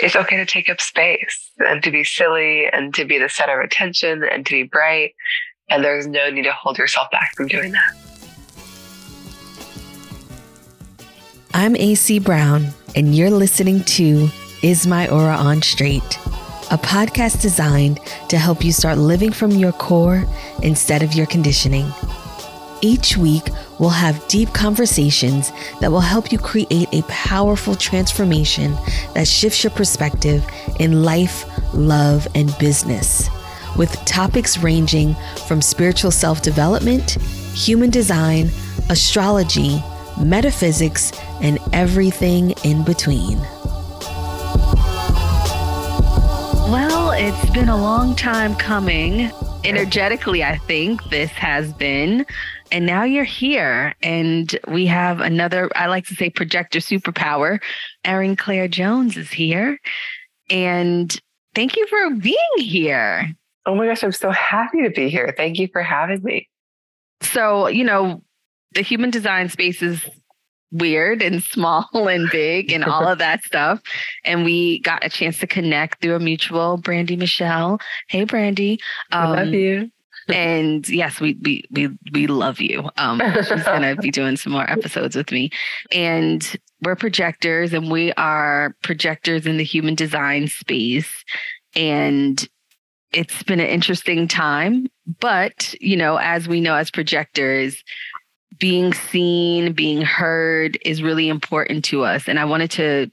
it's okay to take up space and to be silly and to be the center of attention and to be bright. And there's no need to hold yourself back from doing that. I'm Aycee Brown, and you're listening to Is My Aura on Straight, a podcast designed to help you start living from your core instead of your conditioning. Each week, we'll have deep conversations that will help you create a powerful transformation that shifts your perspective in life, love, and business, with topics ranging from spiritual self-development, human design, astrology, metaphysics, and everything in between. Well, it's been a long time coming. Energetically, I think this has been. And now you're here, and we have another, I like to say, projector superpower. Erin Claire Jones is here. And thank you for being here. Oh my gosh, I'm so happy to be here. Thank you for having me. So, you know, the human design space is weird and small and big and all of that stuff. And we got a chance to connect through a mutual, Brandy Michelle. Hey, Brandy. I love you. And yes, we love you. She's going to be doing some more episodes with me. And we're projectors, and we are projectors in the human design space. And it's been an interesting time. But, you know, as we know, as projectors, being seen, being heard is really important to us. And I wanted to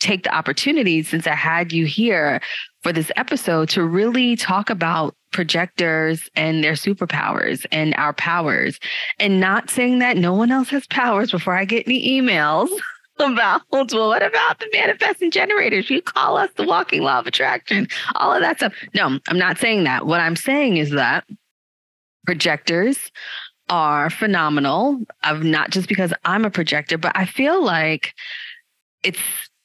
take the opportunity, since I had you here for this episode, to really talk about projectors and their superpowers and our powers. And not saying that no one else has powers before I get any emails about, well, what about the manifesting generators? You call us the walking law of attraction, all of that stuff. No, I'm not saying that. What I'm saying is that projectors are phenomenal. I'm not just because I'm a projector, but I feel like it's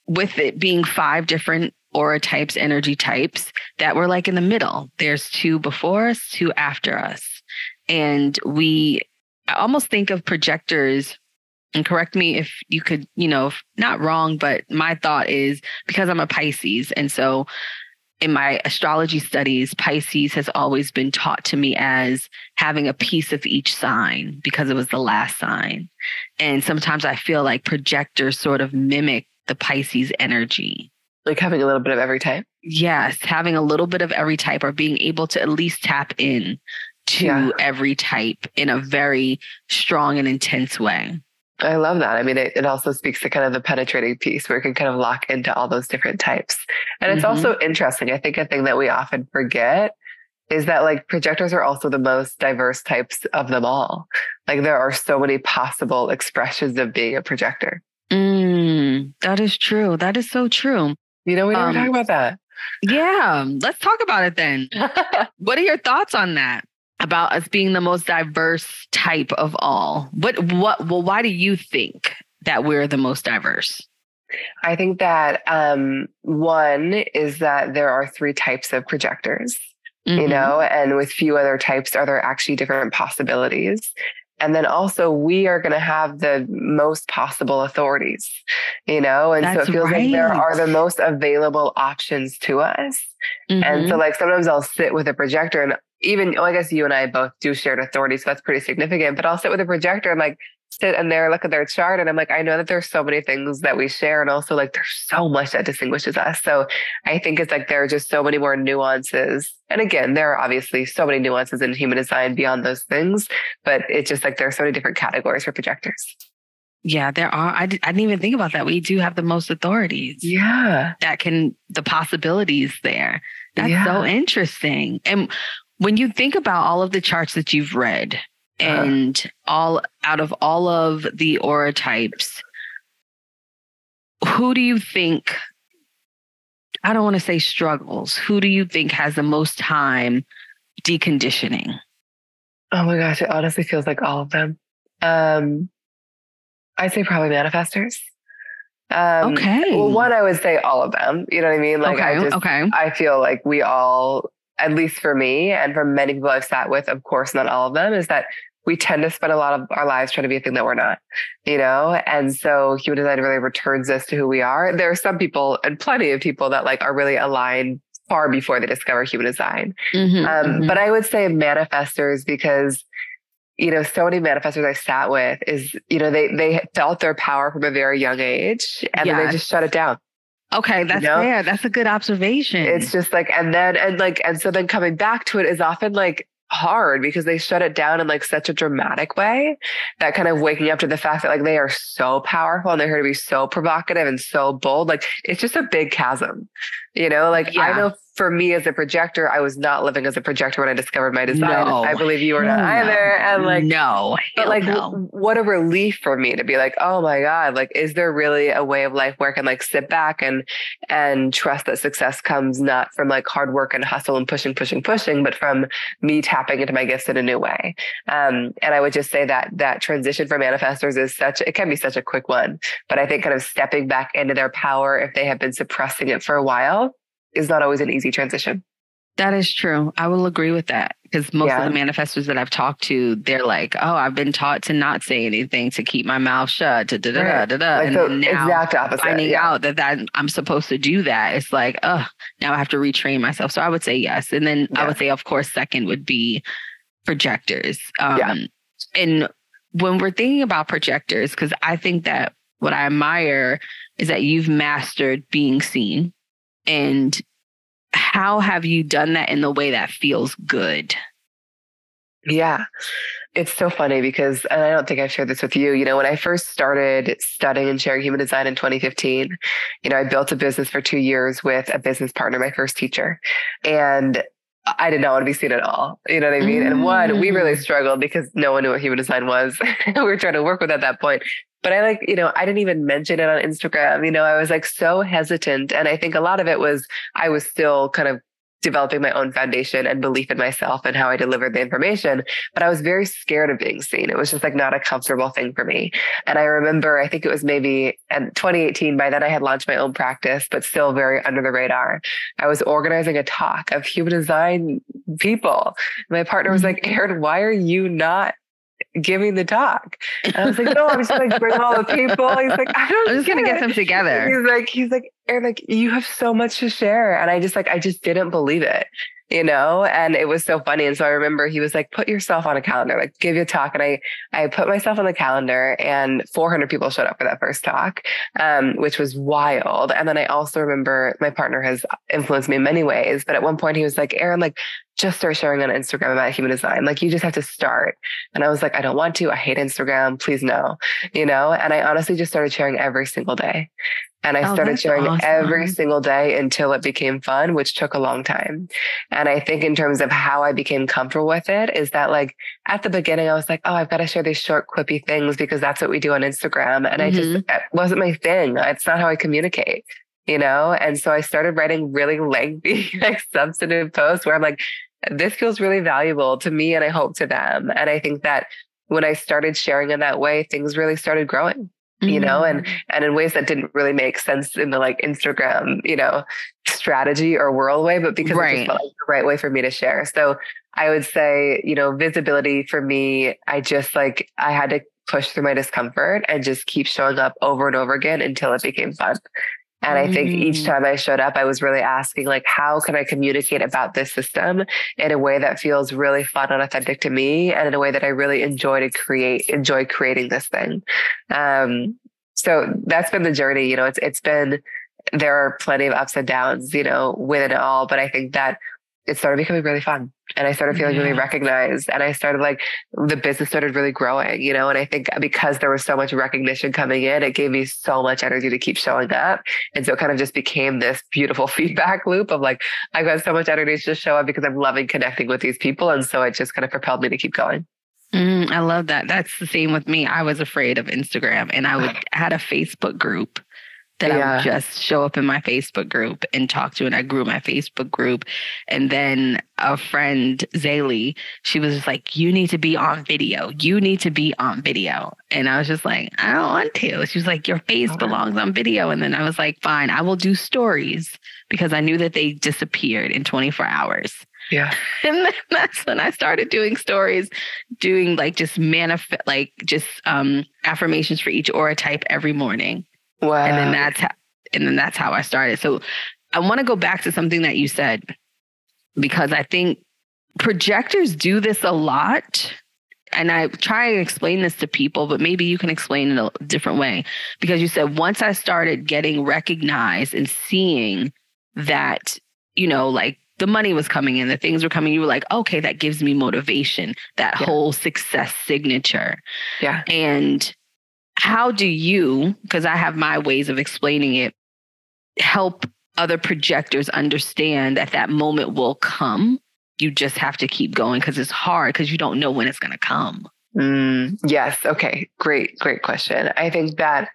with it being 5 different aura types, energy types, that we're like in the middle. There's 2 before us, 2 after us. And I almost think of projectors, and correct me if you could, you know, not wrong, but my thought is because I'm a Pisces. And so in my astrology studies, Pisces has always been taught to me as having a piece of each sign because it was the last sign. And sometimes I feel like projectors sort of mimic the Pisces energy. Like having a little bit of every type? Yes, having a little bit of every type, or being able to at least tap in to every type in a very strong and intense way. I love that. I mean, it also speaks to kind of the penetrating piece where it can kind of lock into all those different types. And it's also interesting. I think a thing that we often forget is that like projectors are also the most diverse types of them all. Like there are so many possible expressions of being a projector. That is true. That is so true. You know, we never talk about that. Yeah. Let's talk about it then. What are your thoughts on that? About us being the most diverse type of all. Well, why do you think that we're the most diverse? I think that one is that there are 3 types of projectors, you know, and with few other types, are there actually different possibilities? And then also we are going to have the most possible authorities, you know, and that's so it feels like there are the most available options to us. And so like sometimes I'll sit with a projector and even, I guess you and I both do shared authority, so that's pretty significant, but I'll sit with a projector and like sit in there, look at their chart. And I'm like, I know that there's so many things that we share. And also like, there's so much that distinguishes us. So I think it's like, there are just so many more nuances. And again, there are obviously so many nuances in human design beyond those things, but it's just like, there are so many different categories for projectors. Yeah, there are. I didn't even think about that. We do have the most authorities. Yeah. The possibilities there. That's so interesting. And when you think about all of the charts that you've read and all out of all of the aura types, who do you think, I don't want to say struggles, who do you think has the most time deconditioning? Oh my gosh, it honestly feels like all of them. I'd say probably manifestors. Okay. Well, one, I would say all of them. You know what I mean? Like I feel like we all, at least for me and for many people I've sat with, of course, not all of them, is that we tend to spend a lot of our lives trying to be a thing that we're not, you know? And so human design really returns us to who we are. There are some people and plenty of people that like are really aligned far before they discover human design. But I would say manifestors, because, you know, so many manifestors I sat with is, you know, they felt their power from a very young age and then they just shut it down. Okay. That's fair. That's a good observation. It's just like, and so then coming back to it is often like hard because they shut it down in like such a dramatic way, that kind of waking up to the fact that like they are so powerful and they're here to be so provocative and so bold. Like it's just a big chasm, you know, like I know for me as a projector, I was not living as a projector when I discovered my design. I believe you were not either. And like, what a relief for me to be like, oh my God, like, is there really a way of life where I can like sit back and trust that success comes not from like hard work and hustle and pushing, but from me tapping into my gifts in a new way. And I would just say that that transition for manifestors is it can be such a quick one, but I think kind of stepping back into their power, if they have been suppressing it for a while, is not always an easy transition. That is true. I will agree with that, because most of the manifestors that I've talked to, they're like, oh, I've been taught to not say anything, to keep my mouth shut, and the now exact opposite, finding out that I'm supposed to do that. It's like, oh, now I have to retrain myself. So I would say yes. And then I would say, of course, second would be projectors. And when we're thinking about projectors, because I think that what I admire is that you've mastered being seen. And how have you done that in the way that feels good? Yeah, it's so funny because, and I don't think I've shared this with you, you know, when I first started studying and sharing human design in 2015, you know, I built a business for 2 years with a business partner, my first teacher. And I did not want to be seen at all. You know what I mean? And one, we really struggled because no one knew what human design was. We were trying to work with it at that point. But I like, you know, I didn't even mention it on Instagram. You know, I was like so hesitant. And I think a lot of it was, I was still kind of developing my own foundation and belief in myself and how I delivered the information. But I was very scared of being seen. It was just like not a comfortable thing for me. And I remember, I think it was maybe in 2018, by then I had launched my own practice, but still very under the radar. I was organizing a talk of human design people. My partner was like, Erin, why are you not giving the talk? And I was like, no, I'm just going to bring all the people. He's like, I'm just going to get them together. He's like, Erin, like, you have so much to share. And I just didn't believe it, you know? And it was so funny. And so I remember he was like, put yourself on a calendar, like give your talk. And I put myself on the calendar and 400 people showed up for that first talk, which was wild. And then I also remember my partner has influenced me in many ways, but at one point he was like, Erin, like, just start sharing on Instagram about human design. Like you just have to start. And I was like, I don't want to, I hate Instagram. Please no, you know? And I honestly just started sharing every single day. And I started sharing every single day until it became fun, which took a long time. And I think in terms of how I became comfortable with it is that like at the beginning, I was like, oh, I've got to share these short quippy things because that's what we do on Instagram. And it wasn't my thing. It's not how I communicate, you know? And so I started writing really lengthy, like substantive posts where I'm like, this feels really valuable to me and I hope to them. And I think that when I started sharing in that way, things really started growing, you know, and in ways that didn't really make sense in the like Instagram, you know, strategy or world way, but because it just felt like the right way for me to share. So I would say, you know, visibility for me, I had to push through my discomfort and just keep showing up over and over again until it became fun. And I think each time I showed up, I was really asking, like, how can I communicate about this system in a way that feels really fun and authentic to me, and in a way that I really enjoy creating this thing. So that's been the journey. You know, it's been, there are plenty of ups and downs, you know, within it all, but I think that it started becoming really fun. And I started feeling really recognized, and I started like the business started really growing, you know, and I think because there was so much recognition coming in, it gave me so much energy to keep showing up. And so it kind of just became this beautiful feedback loop of like, I've got so much energy to show up because I'm loving connecting with these people. And so it just kind of propelled me to keep going. I love that. That's the same with me. I was afraid of Instagram, and I had a Facebook group that I would just show up in my Facebook group and talk to. And I grew my Facebook group. And then a friend, Zaylee, she was just like, you need to be on video. You need to be on video. And I was just like, I don't want to. She was like, your face belongs on video. And then I was like, fine, I will do stories, because I knew that they disappeared in 24 hours. Yeah. And then that's when I started doing stories, doing like just manifest, like just affirmations for each aura type every morning. Wow. And then that's how I started. So I want to go back to something that you said, because I think projectors do this a lot. And I try and explain this to people, but maybe you can explain it a different way, because you said once I started getting recognized and seeing that, you know, like the money was coming in, the things were coming, you were like, okay, that gives me motivation, that whole success signature. Yeah. And how do you, because I have my ways of explaining it, help other projectors understand that that moment will come? You just have to keep going, because it's hard, because you don't know when it's going to come. Yes. Okay. Great question. I think that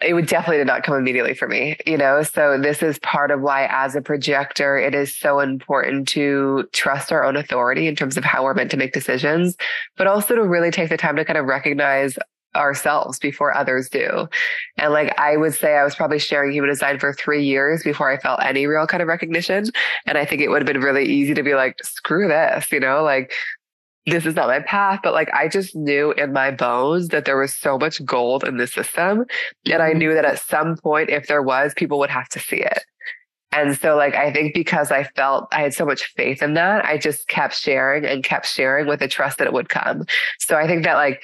it would definitely did not come immediately for me, you know? So this is part of why as a projector, it is so important to trust our own authority in terms of how we're meant to make decisions, but also to really take the time to kind of recognize ourselves before others do. And like, I would say I was probably sharing human design for 3 years before I felt any real kind of recognition. And I think it would have been really easy to be like, screw this, you know, like this is not my path. But like, I just knew in my bones that there was so much gold in the system. And I knew that at some point, if there was, people would have to see it. And so like, I think because I felt I had so much faith in that, I just kept sharing with the trust that it would come. So I think that like,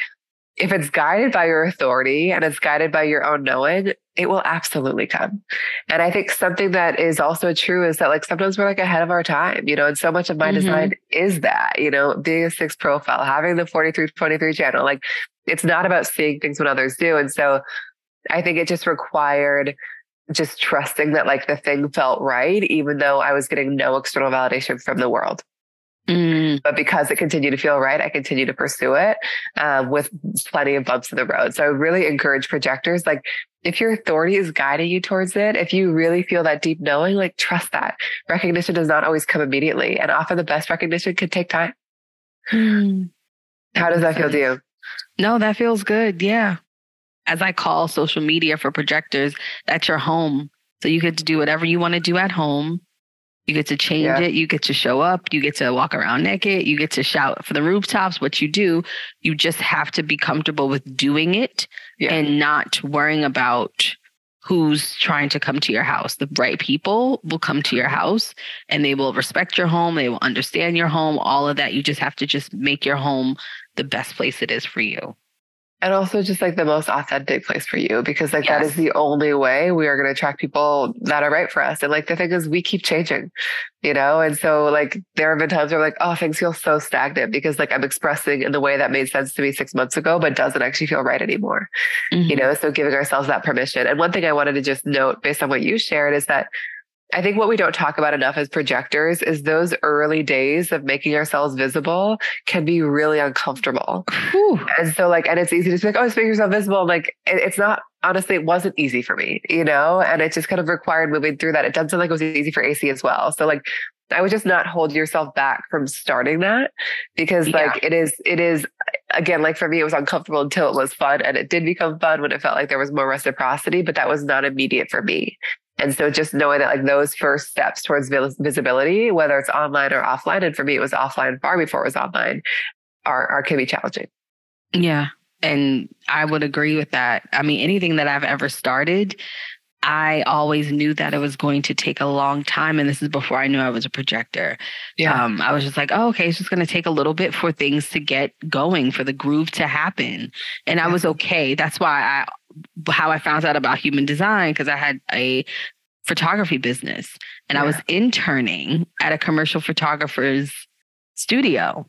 if it's guided by your authority and it's guided by your own knowing, it will absolutely come. And I think something that is also true is that like sometimes we're like ahead of our time, you know, and so much of my design is that, you know, being a 6 profile, having the 4323 channel, like it's not about seeing things when others do. And so I think it just required just trusting that like the thing felt right, even though I was getting no external validation from the world. But because it continued to feel right, I continue to pursue it with plenty of bumps in the road. So I really encourage projectors, like if your authority is guiding you towards it, if you really feel that deep knowing, like trust that. Recognition does not always come immediately. And often the best recognition can take time. How does that feel to you? No, that feels good. Yeah. As I call social media for projectors, that's your home. So you get to do whatever you want to do at home. You get to change it. You get to show up. You get to walk around naked. You get to shout from the rooftops what you do. You just have to be comfortable with doing it and not worrying about who's trying to come to your house. The right people will come to your house and they will respect your home. They will understand your home, all of that. You just have to just make your home the best place it is for you. And also just like the most authentic place for you, because like that is the only way we are going to attract people that are right for us. And like, the thing is we keep changing, you know? And so like, there have been times where I'm like, oh, things feel so stagnant because like I'm expressing in the way that made sense to me 6 months ago, but doesn't actually feel right anymore, you know? So giving ourselves that permission. And one thing I wanted to just note based on what you shared is that I think what we don't talk about enough as projectors is those early days of making ourselves visible can be really uncomfortable. And so like, and it's easy to just be like, oh, just make yourself visible. Like it's not, honestly, it wasn't easy for me, you know? And it just kind of required moving through that. It doesn't sound like it was easy for Aycee as well. So like, I would just not hold yourself back from starting that, because like it is again, like for me, it was uncomfortable until it was fun, and it did become fun when it felt like there was more reciprocity, but that was not immediate for me. And so just knowing that like those first steps towards visibility, whether it's online or offline, and for me, it was offline far before it was online, are can be challenging. Yeah. And I would agree with that. I mean, anything that I've ever started, I always knew that it was going to take a long time. And this is before I knew I was a projector. Yeah. I was just like, oh, okay, it's just going to take a little bit for things to get going, for the groove to happen. And I was okay. That's why how I found out about human design, because I had a photography business and I was interning at a commercial photographer's studio,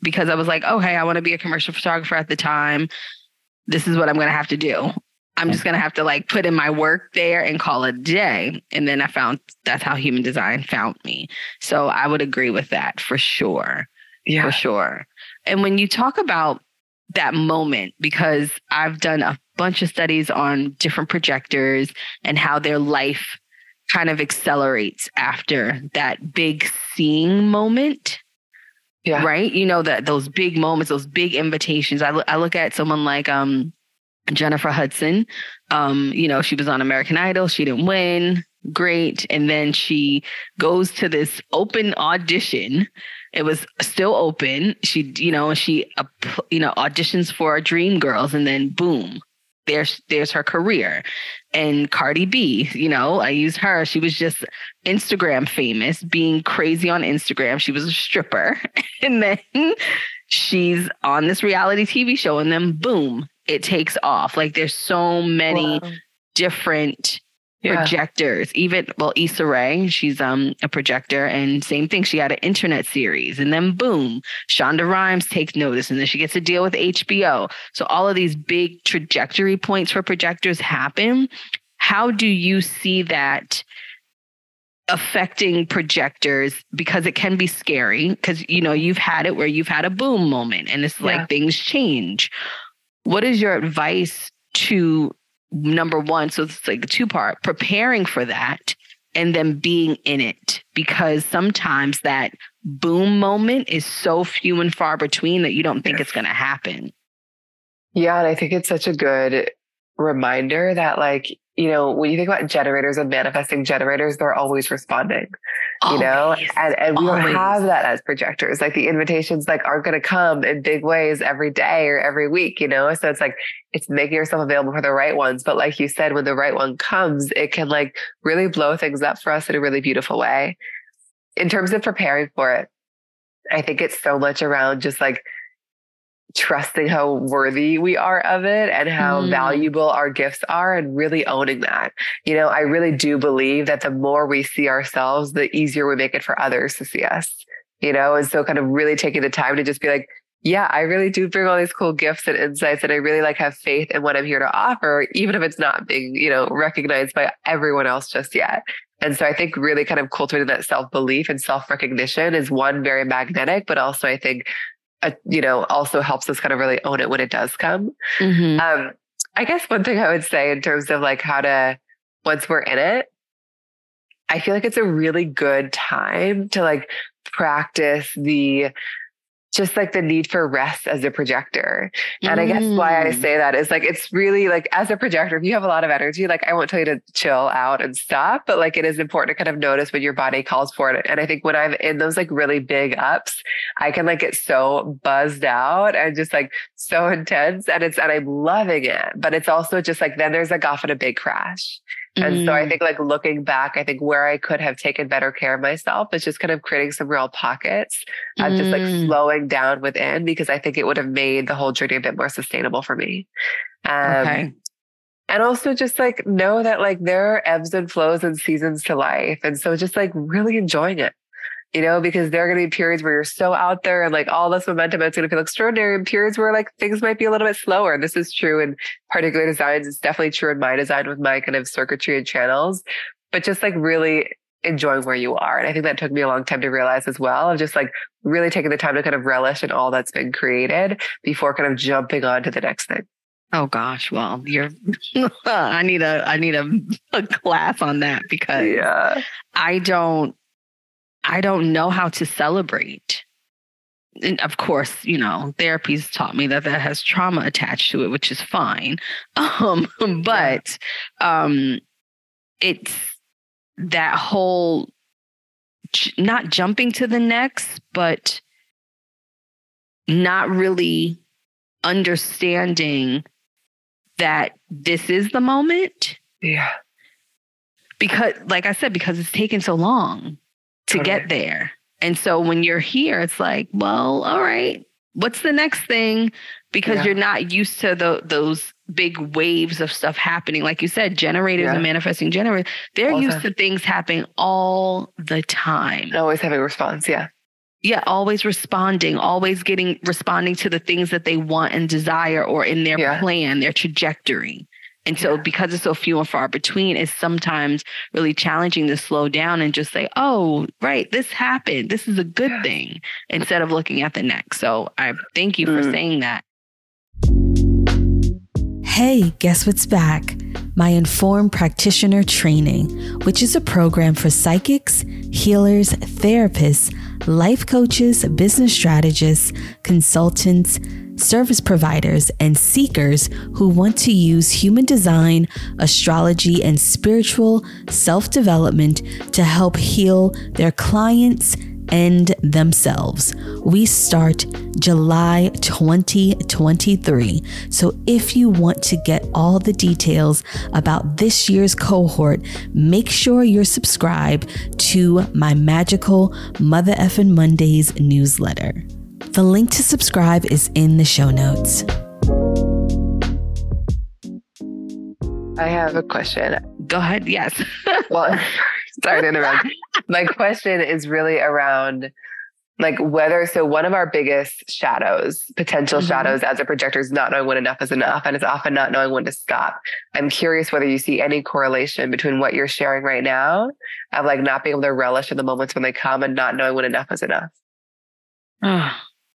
because I was like, oh, hey, I want to be a commercial photographer at the time. This is what I'm going to have to do. I'm just going to have to like put in my work there and call it a day. And then I found that's how human design found me. So I would agree with that for sure. Yeah, for sure. And when you talk about that moment, because I've done a bunch of studies on different projectors and how their life kind of accelerates after that big seeing moment. Yeah. Right. You know, that those big moments, those big invitations. I look at someone like, Jennifer Hudson, you know, she was on American Idol. She didn't win. great. And then she goes to this open audition. It was still open. She auditions for Dream Girls, and then boom, there's her career. And Cardi B, I used her. She was just Instagram famous, being crazy on Instagram. She was a stripper. And then she's on this reality TV show, and then boom, it takes off. Like, there's so many different projectors. Even Issa Rae, she's a projector, and same thing. She had an internet series, and then boom, Shonda Rhimes takes notice, and then she gets a deal with HBO. So all of these big trajectory points for projectors happen. How do you see that affecting projectors? Because it can be scary, because you've had it where you've had a boom moment and it's like things change. What is your advice to, number one, so it's like the two part, preparing for that and then being in it? Because sometimes that boom moment is so few and far between that you don't think it's going to happen. Yeah. And I think it's such a good reminder that, like, when you think about generators and manifesting generators, they're always responding, and we don't have that as projectors. Like, the invitations aren't going to come in big ways every day or every week, so it's like, it's making yourself available for the right ones. But like you said, when the right one comes, it can really blow things up for us in a really beautiful way. In terms of preparing for it, I think it's so much around just trusting how worthy we are of it and how valuable our gifts are, and really owning that. I really do believe that the more we see ourselves, the easier we make it for others to see us, and so kind of really taking the time to just be like, yeah, I really do bring all these cool gifts and insights, and I really have faith in what I'm here to offer, even if it's not being, recognized by everyone else just yet. And so I think really kind of cultivating that self-belief and self-recognition is one, very magnetic, but also I think also helps us kind of really own it when it does come. Mm-hmm. I guess one thing I would say in terms of how to, once we're in it, I feel like it's a really good time to practice the need for rest as a projector. And I guess why I say that is it's really as a projector, if you have a lot of energy, I won't tell you to chill out and stop, but it is important to kind of notice when your body calls for it. And I think when I'm in those really big ups, I can get so buzzed out and just so intense, and I'm loving it, but it's also just then there's often a big crash. And so I think looking back, I think where I could have taken better care of myself is just kind of creating some real pockets of just slowing down within, because I think it would have made the whole journey a bit more sustainable for me. Okay. And also just know that there are ebbs and flows and seasons to life. And so just really enjoying it, because there are going to be periods where you're so out there and all this momentum, it's going to feel extraordinary, and periods where things might be a little bit slower. And this is true in particular designs. It's definitely true in my design with my kind of circuitry and channels, but just really enjoying where you are. And I think that took me a long time to realize as well, of just really taking the time to kind of relish in all that's been created before kind of jumping on to the next thing. Oh gosh. Well, I need a class on that, because I don't know how to celebrate. And of course, therapy's taught me that has trauma attached to it, which is fine. It's that whole not jumping to the next, but not really understanding that this is the moment. Yeah. Because, like I said, because it's taken so long to get there. And so when you're here, it's all right, what's the next thing? Because you're not used to those big waves of stuff happening. Like you said, generators and manifesting generators, they're all used to things happening all the time. And always having a response. Yeah. Yeah. Always responding, always responding to the things that they want and desire, or in their plan, their trajectory. And so because it's so few and far between, it's sometimes really challenging to slow down and just say, oh, right, this happened. This is a good thing, instead of looking at the next. So I thank you for saying that. Hey, guess what's back? My Informed Practitioner Training, which is a program for psychics, healers, therapists, life coaches, business strategists, consultants, service providers, and seekers who want to use human design, astrology, and spiritual self-development to help heal their clients and themselves. We start July 2023. So if you want to get all the details about this year's cohort, make sure you're subscribed to my Magical Mutha Fucking Mondays newsletter. The link to subscribe is in the show notes. I have a question. Go ahead. Yes. Well, sorry to interrupt. My question is really around like whether, so one of our biggest shadows, potential shadows as a projector is not knowing when enough is enough. And it's often not knowing when to stop. I'm curious whether you see any correlation between what you're sharing right now of like not being able to relish in the moments when they come and not knowing when enough is enough. Oh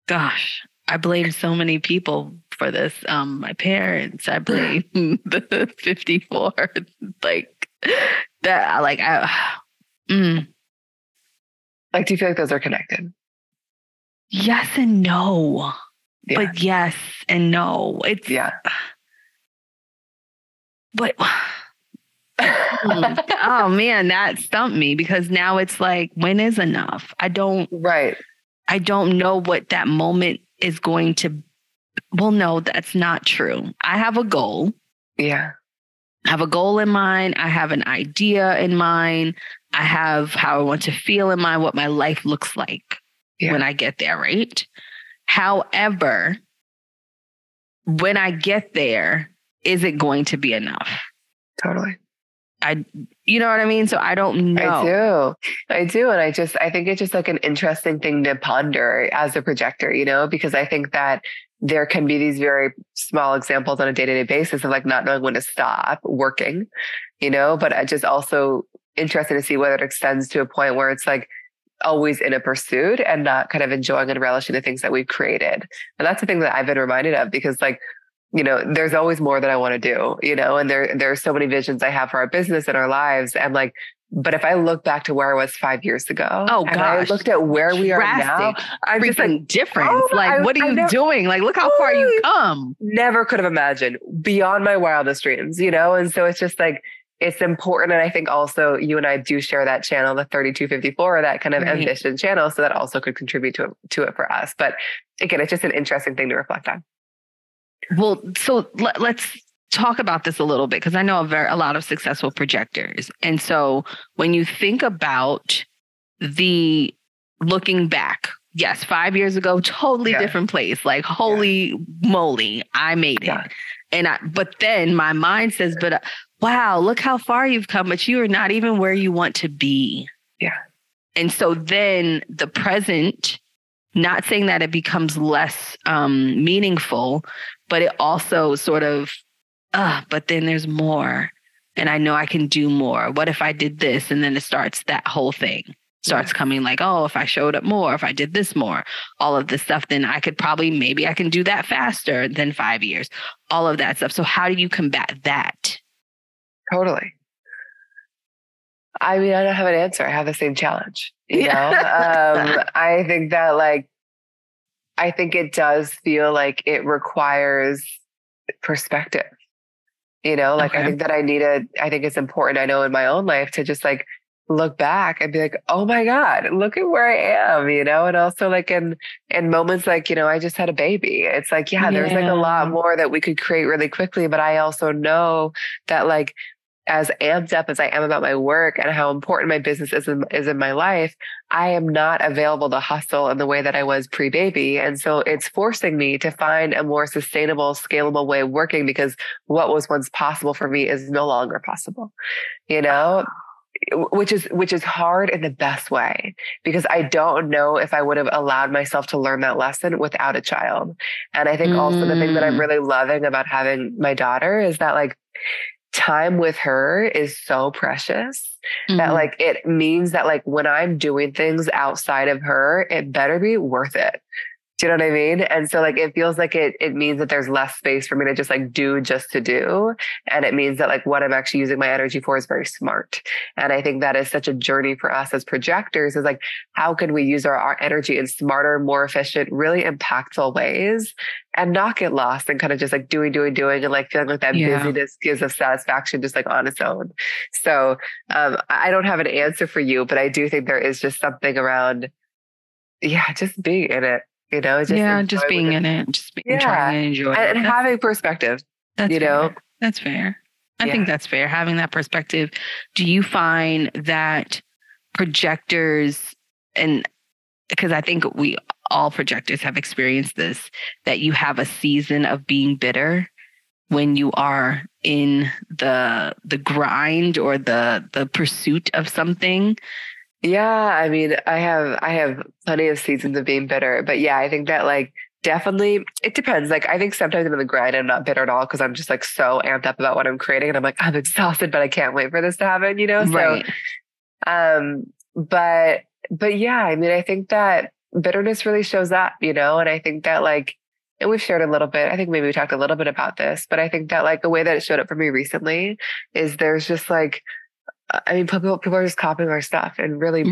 gosh. I blame so many people for this. My parents, I blame the 54, like that. Like, Like, do you feel like those are connected? Yes and no, but yes and no. It's But oh man, that stumped me because now it's like, when is enough? I don't know what that moment is going to. Well, no, that's not true. I have a goal. Yeah. I have a goal in mind. I have an idea in mind. I have how I want to feel in mind, what my life looks like when I get there, right? However, when I get there, is it going to be enough? Totally. You know what I mean? So I don't know. I do. And I think it's just like an interesting thing to ponder as a projector, you know, because I think that there can be these very small examples on a day-to-day basis of like not knowing when to stop working, you know, but I just also interested to see whether it extends to a point where it's like always in a pursuit and not kind of enjoying and relishing the things that we've created. And that's the thing that I've been reminded of because like, you know, there's always more that I want to do, you know, and there are so many visions I have for our business and our lives. And like, but if I look back to where I was 5 years ago, and I looked at where we are now, I'm just like different. Oh, like, what are you doing? Like, look how far you come. Never could have imagined beyond my wildest dreams, you know? And so it's just like, it's important. And I think also you and I do share that channel, the 3254, that kind of ambition channel. So that also could contribute to it for us. But again, it's just an interesting thing to reflect on. Well, so let's talk about this a little bit because I know a lot of successful projectors. And so when you think about the looking back, yes, 5 years ago, totally different place, like, holy moly, I made it. And but then my mind says, but wow, look how far you've come, but you are not even where you want to be. Yeah. And so then the present, not saying that it becomes less meaningful, but it also sort of, but then there's more and I know I can do more. What if I did this? And then it starts, that whole thing starts coming like, oh, if I showed up more, if I did this more, all of this stuff, then I could probably, maybe I can do that faster than 5 years, all of that stuff. So how do you combat that? Totally. I mean, I don't have an answer. I have the same challenge, you know? I think that like, I think it does feel like it requires perspective, you know, like I think that I think it's important. I know in my own life to just like look back and be like, oh my God, look at where I am, you know? And also like in moments like, you know, I just had a baby. It's like, there's like a lot more that we could create really quickly. But I also know that like, as amped up as I am about my work and how important my business is in my life, I am not available to hustle in the way that I was pre-baby. And so it's forcing me to find a more sustainable, scalable way of working because what was once possible for me is no longer possible, you know, which is hard in the best way, because I don't know if I would have allowed myself to learn that lesson without a child. And I think also the thing that I'm really loving about having my daughter is that like, time with her is so precious that like, it means that like when I'm doing things outside of her, it better be worth it. Do you know what I mean? And so like, it feels like it means that there's less space for me to just to do. And it means that like what I'm actually using my energy for is very smart. And I think that is such a journey for us as projectors is like, how can we use our energy in smarter, more efficient, really impactful ways and not get lost and kind of just like doing and like feeling like that busyness gives us satisfaction just like on its own. So I don't have an answer for you, but I do think there is just something around, just being in it, just being in it, just being trying to enjoy and it. Having perspective, that's fair. I think that's fair. Having that perspective. Do you find that projectors, and because I think we all projectors have experienced this, that you have a season of being bitter when you are in the grind or the pursuit of something? Yeah, I mean, I have plenty of seasons of being bitter, but I think that like definitely it depends. Like I think sometimes I'm in the grind and I'm not bitter at all because I'm just like so amped up about what I'm creating and I'm like, I'm exhausted, but I can't wait for this to happen, Right. So, but yeah, I mean, I think that bitterness really shows up, and I think that like, and we've shared a little bit, I think maybe we talked a little bit about this, but I think that like the way that it showed up for me recently is there's just like, I mean, people are just copying our stuff and really in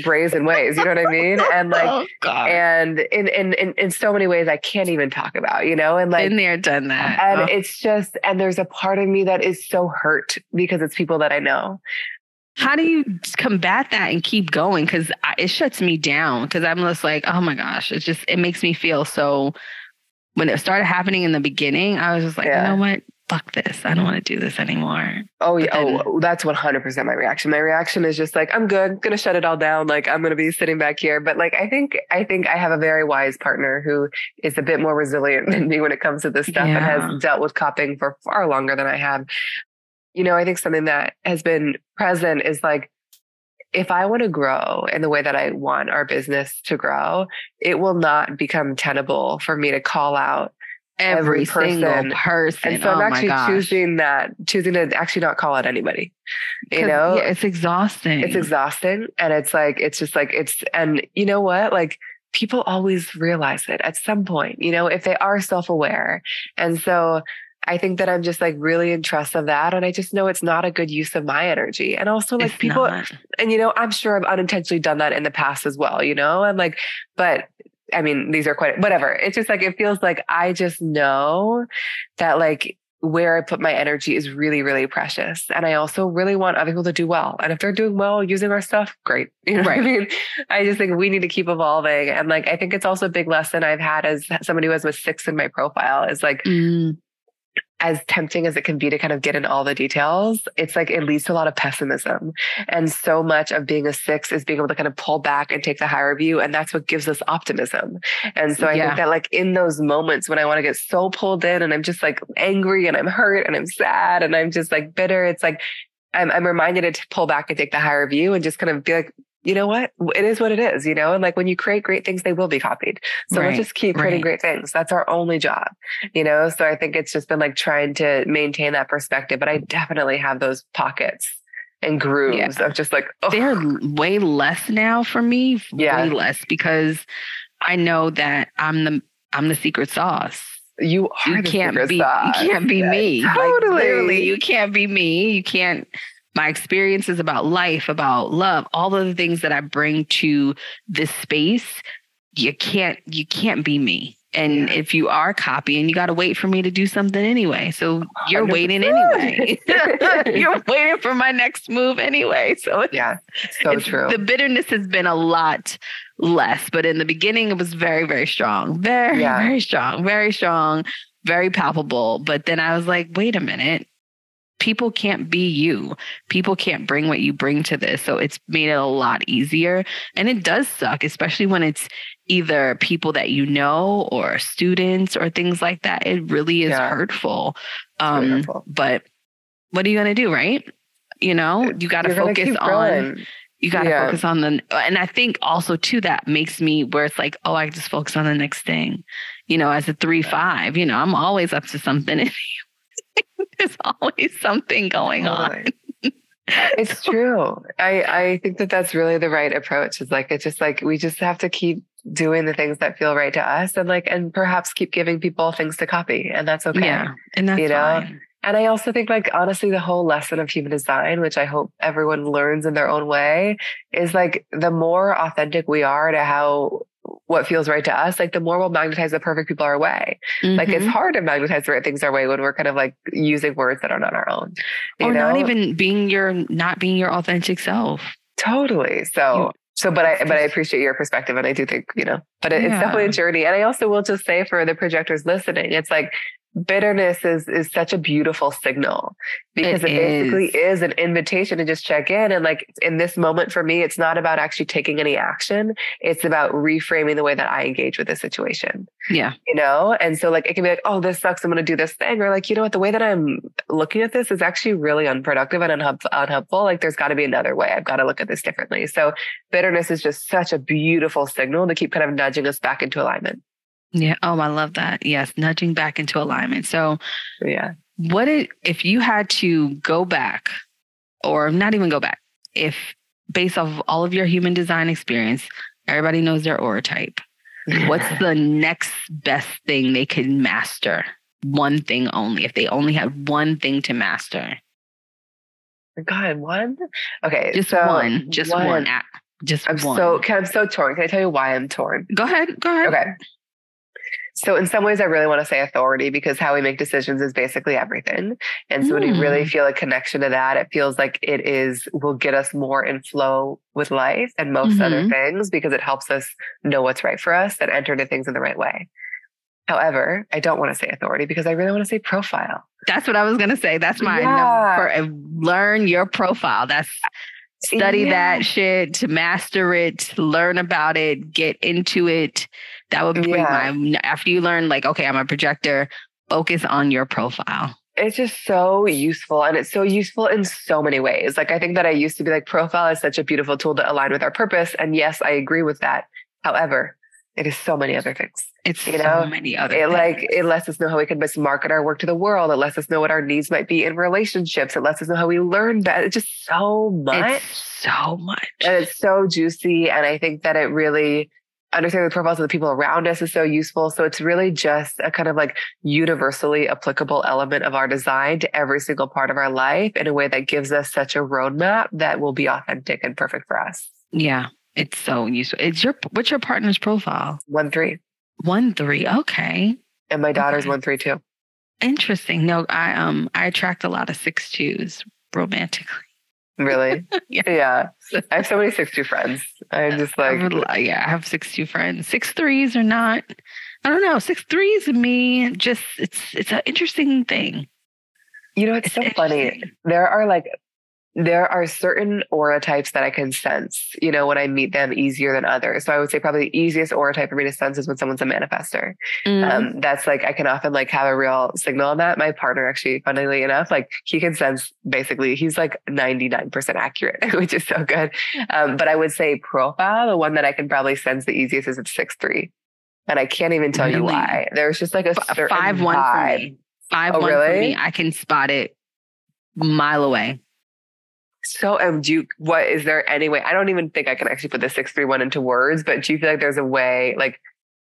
brazen ways. You know what I mean? And like, and in so many ways I can't even talk about, and like been there, done that. And it's just, and there's a part of me that is so hurt because it's people that I know. How do you combat that and keep going? Cause it shuts me down. Cause I'm just like, oh my gosh, it's just, it makes me feel so when it started happening in the beginning, I was just like, you know what? Fuck this. I don't want to do this anymore. Oh, yeah. That's 100% my reaction. My reaction is just like, I'm good. I'm going to shut it all down. Like, I'm going to be sitting back here. But like, I think I have a very wise partner who is a bit more resilient than me when it comes to this stuff and has dealt with copying for far longer than I have. I think something that has been present is like, if I want to grow in the way that I want our business to grow, it will not become tenable for me to call out every single person. And so I'm choosing to actually not call out anybody, it's exhausting. It's exhausting. And it's like, it's just like, it's, and you know what? Like people always realize it at some point, if they are self-aware. And so I think that I'm just like really in trust of that. And I just know it's not a good use of my energy. And also like I'm sure I've unintentionally done that in the past as well, and like, but I mean, these are quite, whatever. It's just like, it feels like I just know that like where I put my energy is really, really precious. And I also really want other people to do well. And if they're doing well using our stuff, great. What I mean? I just think we need to keep evolving. And like, I think it's also a big lesson I've had as somebody who has a 6 in my profile is like, as tempting as it can be to kind of get in all the details, it's like, it leads to a lot of pessimism. And so much of being a 6 is being able to kind of pull back and take the higher view. And that's what gives us optimism. And so I think that like in those moments when I want to get so pulled in and I'm just like angry and I'm hurt and I'm sad and I'm just like bitter, it's like, I'm reminded to pull back and take the higher view and just kind of be like, you know what it is, and like when you create great things, they will be copied. So we'll just keep creating great things. That's our only job, So I think it's just been like trying to maintain that perspective, but I definitely have those pockets and grooves of just like, oh, they're way less now for me, way less because I know that I'm the secret sauce. You can't be me. Totally. Like, literally, you can't be me. You can't. My experiences about life, about love, all of the things that I bring to this space, you can't be me. And if you are copying, you got to wait for me to do something anyway. So you're 100%. Waiting anyway. You're waiting for my next move anyway. So it's true. The bitterness has been a lot less, but in the beginning it was very, very strong, very, very strong, very palpable. But then I was like, wait a minute. People can't be you. People can't bring what you bring to this. So it's made it a lot easier. And it does suck, especially when it's either people that you know or students or things like that. It really is hurtful. Really hurtful. But what are you going to do, right? You got to focus on... You got to focus on the, and I think also too, that makes me where it's like, oh, I just focus on the next thing. As a 3-5, I'm always up to something. There's always something going on. It's true. I think that that's really the right approach. It's like, it's just like, we just have to keep doing the things that feel right to us, and like, and perhaps keep giving people things to copy, and that's okay. Yeah, and that's, you know, fine. And I also think, like, honestly, the whole lesson of human design, which I hope everyone learns in their own way, is like the more authentic we are to how what feels right to us, like the more we'll magnetize the perfect people our way. Mm-hmm. Like it's hard to magnetize the right things our way when we're kind of like using words that are not our own. Or not being your authentic self. Totally. So, but I appreciate your perspective, and I do think, you know, but it's definitely a journey. And I also will just say for the projectors listening, it's like, bitterness is such a beautiful signal, because it basically is an invitation to just check in. And like in this moment for me, it's not about actually taking any action. It's about reframing the way that I engage with the situation. Yeah. You know? And so like, it can be like, oh, this sucks, I'm going to do this thing. Or like, you know what, the way that I'm looking at this is actually really unproductive and unhelpful. Like there's got to be another way. I've got to look at this differently. So bitterness is just such a beautiful signal to keep kind of nudging us back into alignment. Yeah. Oh, I love that. Yes. Nudging back into alignment. So yeah, what if you had to go back, or not even go back, if based off of all of your human design experience, everybody knows their aura type. What's the next best thing they can master? One thing only. If they only had one thing to master. God, one? Okay. Just one. I'm so torn. Can I tell you why I'm torn? Go ahead. Okay. So in some ways, I really want to say authority, because how we make decisions is basically everything. And so when you really feel a connection to that, it feels like it will get us more in flow with life and most other things, because it helps us know what's right for us and enter into things in the right way. However, I don't want to say authority, because I really want to say profile. That's what I was going to say. That's my number. Learn your profile. That's study that shit, to master it, learn about it, get into it. That would be after you learn, like, okay, I'm a projector, focus on your profile. It's just so useful. And it's so useful in so many ways. Like, I think that I used to be like, profile is such a beautiful tool to align with our purpose. And yes, I agree with that. However, it is so many other things. It's so many other things. Like, it lets us know how we can best market our work to the world. It lets us know what our needs might be in relationships. It lets us know how we learn better. It's just so much. It's so much. And it's so juicy. And I think that it really... understanding the profiles of the people around us is so useful. So it's really just a kind of like universally applicable element of our design to every single part of our life in a way that gives us such a roadmap that will be authentic and perfect for us. Yeah. It's so useful. What's your partner's profile? 1-3. 1-3. Okay. And my daughter's 1-3 too. Interesting. No, I attract a lot of 6-2s romantically. Really? Yeah. I have so many 6-2 friends. I'm just like... I have 6-2 friends. 6-3s are not... I don't know. 6-3s, me, just... It's an interesting thing. You know, it's so funny. There are certain aura types that I can sense, you know, when I meet them easier than others. So I would say probably the easiest aura type for me to sense is when someone's a manifester. That's like, I can often like have a real signal on that. My partner actually, funnily enough, like he can sense basically, he's like 99% accurate, which is so good. But I would say profile, the one that I can probably sense the easiest is at 6-3. And I can't even tell you why. There's just like a certain 5-1 vibe. For me. 5-1 for me. I can spot it a mile away. So, is there any way? I don't even think I can actually put the 6-3-1 into words, but do you feel like there's a way, like,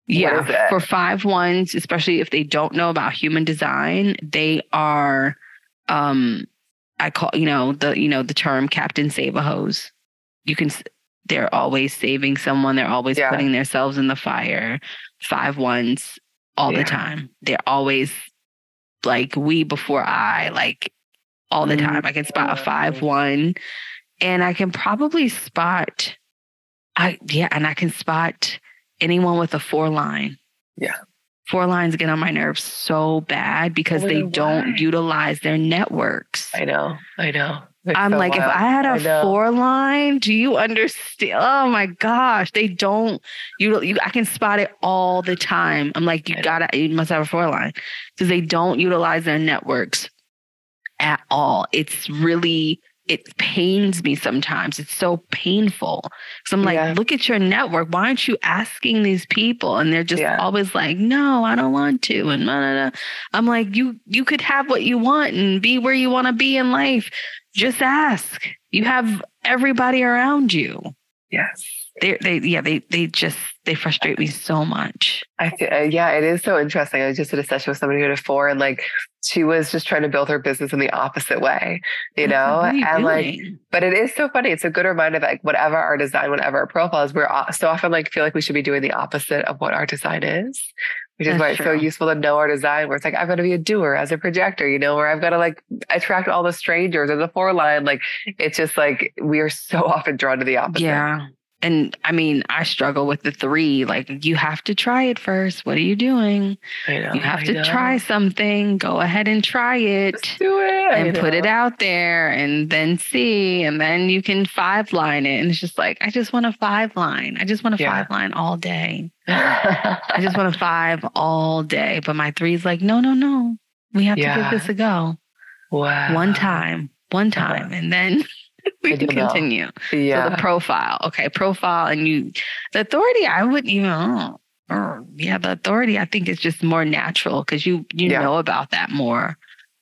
yeah, for 5-1s, especially if they don't know about human design, they are, I call, the term Captain Save a Hose. They're always saving someone. They're always putting themselves in the fire. 5-1s all the time. They're always like, we before I, like, all the time. I can spot a 5-1, and I can probably spot, I can spot anyone with a 4-line. Yeah. 4-lines get on my nerves so bad because they don't utilize their networks. I know. I'm so like, wild. If I had a 4-line, do you understand? Oh my gosh, they don't. I can spot it all the time. I'm like, you must have a 4-line, because they don't utilize their networks at all. It's really, it pains me sometimes. It's so painful. So I'm like, look at your network. Why aren't you asking these people? And they're just always like, no, I don't want to. And blah, blah, blah. I'm like, you could have what you want and be where you want to be in life. Just ask. You have everybody around you. Yes. They frustrate me so much. I feel, it is so interesting. I just did a session with somebody who had a 4, and like she was just trying to build her business in the opposite way, you know? But it is so funny. It's a good reminder that like whatever our design, whatever our profile is, we're so often like feel like we should be doing the opposite of what our design is, which is why it's so useful to know our design, where it's like, I've got to be a doer as a projector, you know, where I've got to like attract all the strangers or the 4 line. Like, it's just like, we are so often drawn to the opposite. Yeah. And I mean, I struggle with the 3, like you have to try it first. What are you doing? You have to try something, go ahead and try it. Let's do it. And put it out there and then see, and then you can 5 line it. And it's just like, I just want a 5 line. I just want a 5 line all day. I just want a 5 all day. But my 3's like, no. We have to give this a go. Wow. One time. And then we can continue. Yeah. So the profile. Okay. Profile. And the authority, I wouldn't even, the authority, I think is just more natural because you know about that more.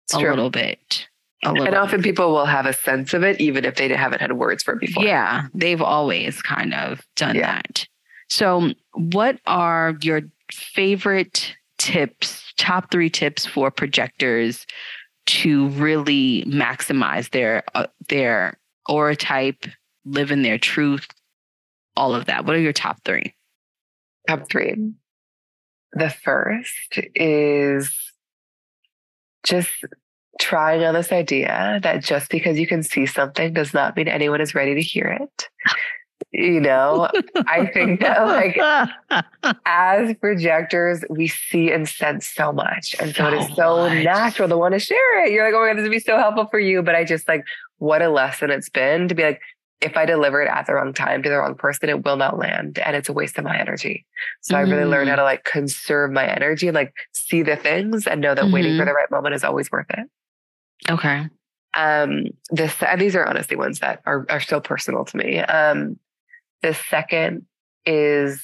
It's true. A little bit. And often people will have a sense of it, even if they haven't had words for it before. Yeah. They've always kind of done that. So what are your favorite tips, top 3 tips for projectors to really maximize their aura type, live in their truth, all of that? What are your top 3? Top 3. The first is just trying on this idea that just because you can see something does not mean anyone is ready to hear it. You know, I think that like as projectors, we see and sense so much. And so it is so natural to want to share it. You're like, oh my God, this would be so helpful for you. But I just like, what a lesson it's been to be like, if I deliver it at the wrong time to the wrong person, it will not land. And it's a waste of my energy. So I really learned how to like conserve my energy and like see the things and know that waiting for the right moment is always worth it. Okay. These are honestly ones that are so personal to me. The second is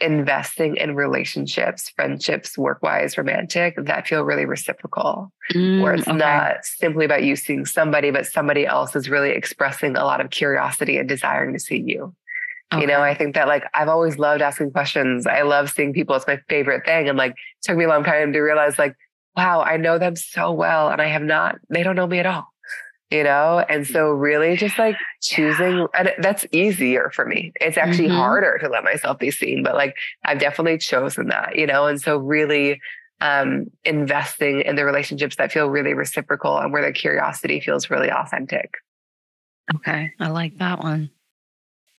investing in relationships, friendships, work-wise, romantic, that feel really reciprocal, where it's not simply about you seeing somebody, but somebody else is really expressing a lot of curiosity and desiring to see you. Okay. You know, I think that like, I've always loved asking questions. I love seeing people. It's my favorite thing. And like, it took me a long time to realize like, wow, I know them so well. And they don't know me at all. You know? And so really just like choosing, and that's easier for me. It's actually harder to let myself be seen, but like I've definitely chosen that, you know? And so really investing in the relationships that feel really reciprocal and where their curiosity feels really authentic. Okay. I like that one.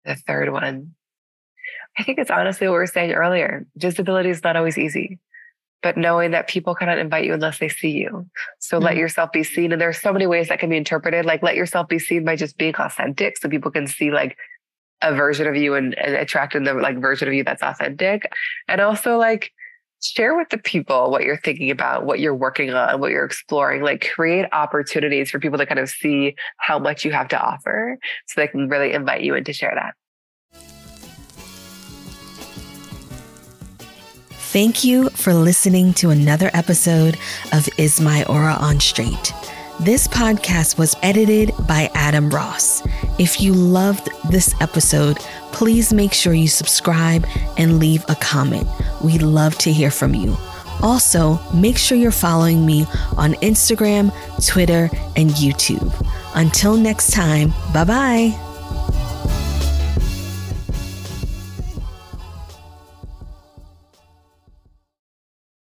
The third one, I think it's honestly what we were saying earlier. Visibility is not always easy, but knowing that people cannot invite you unless they see you. So let yourself be seen. And there are so many ways that can be interpreted. Like let yourself be seen by just being authentic so people can see like a version of you and attracting the like version of you that's authentic. And also like share with the people what you're thinking about, what you're working on, what you're exploring, like create opportunities for people to kind of see how much you have to offer so they can really invite you in to share that. Thank you for listening to another episode of Is My Aura on Straight. This podcast was edited by Adam Ross. If you loved this episode, please make sure you subscribe and leave a comment. We'd love to hear from you. Also, make sure you're following me on Instagram, Twitter, and YouTube. Until next time, bye-bye.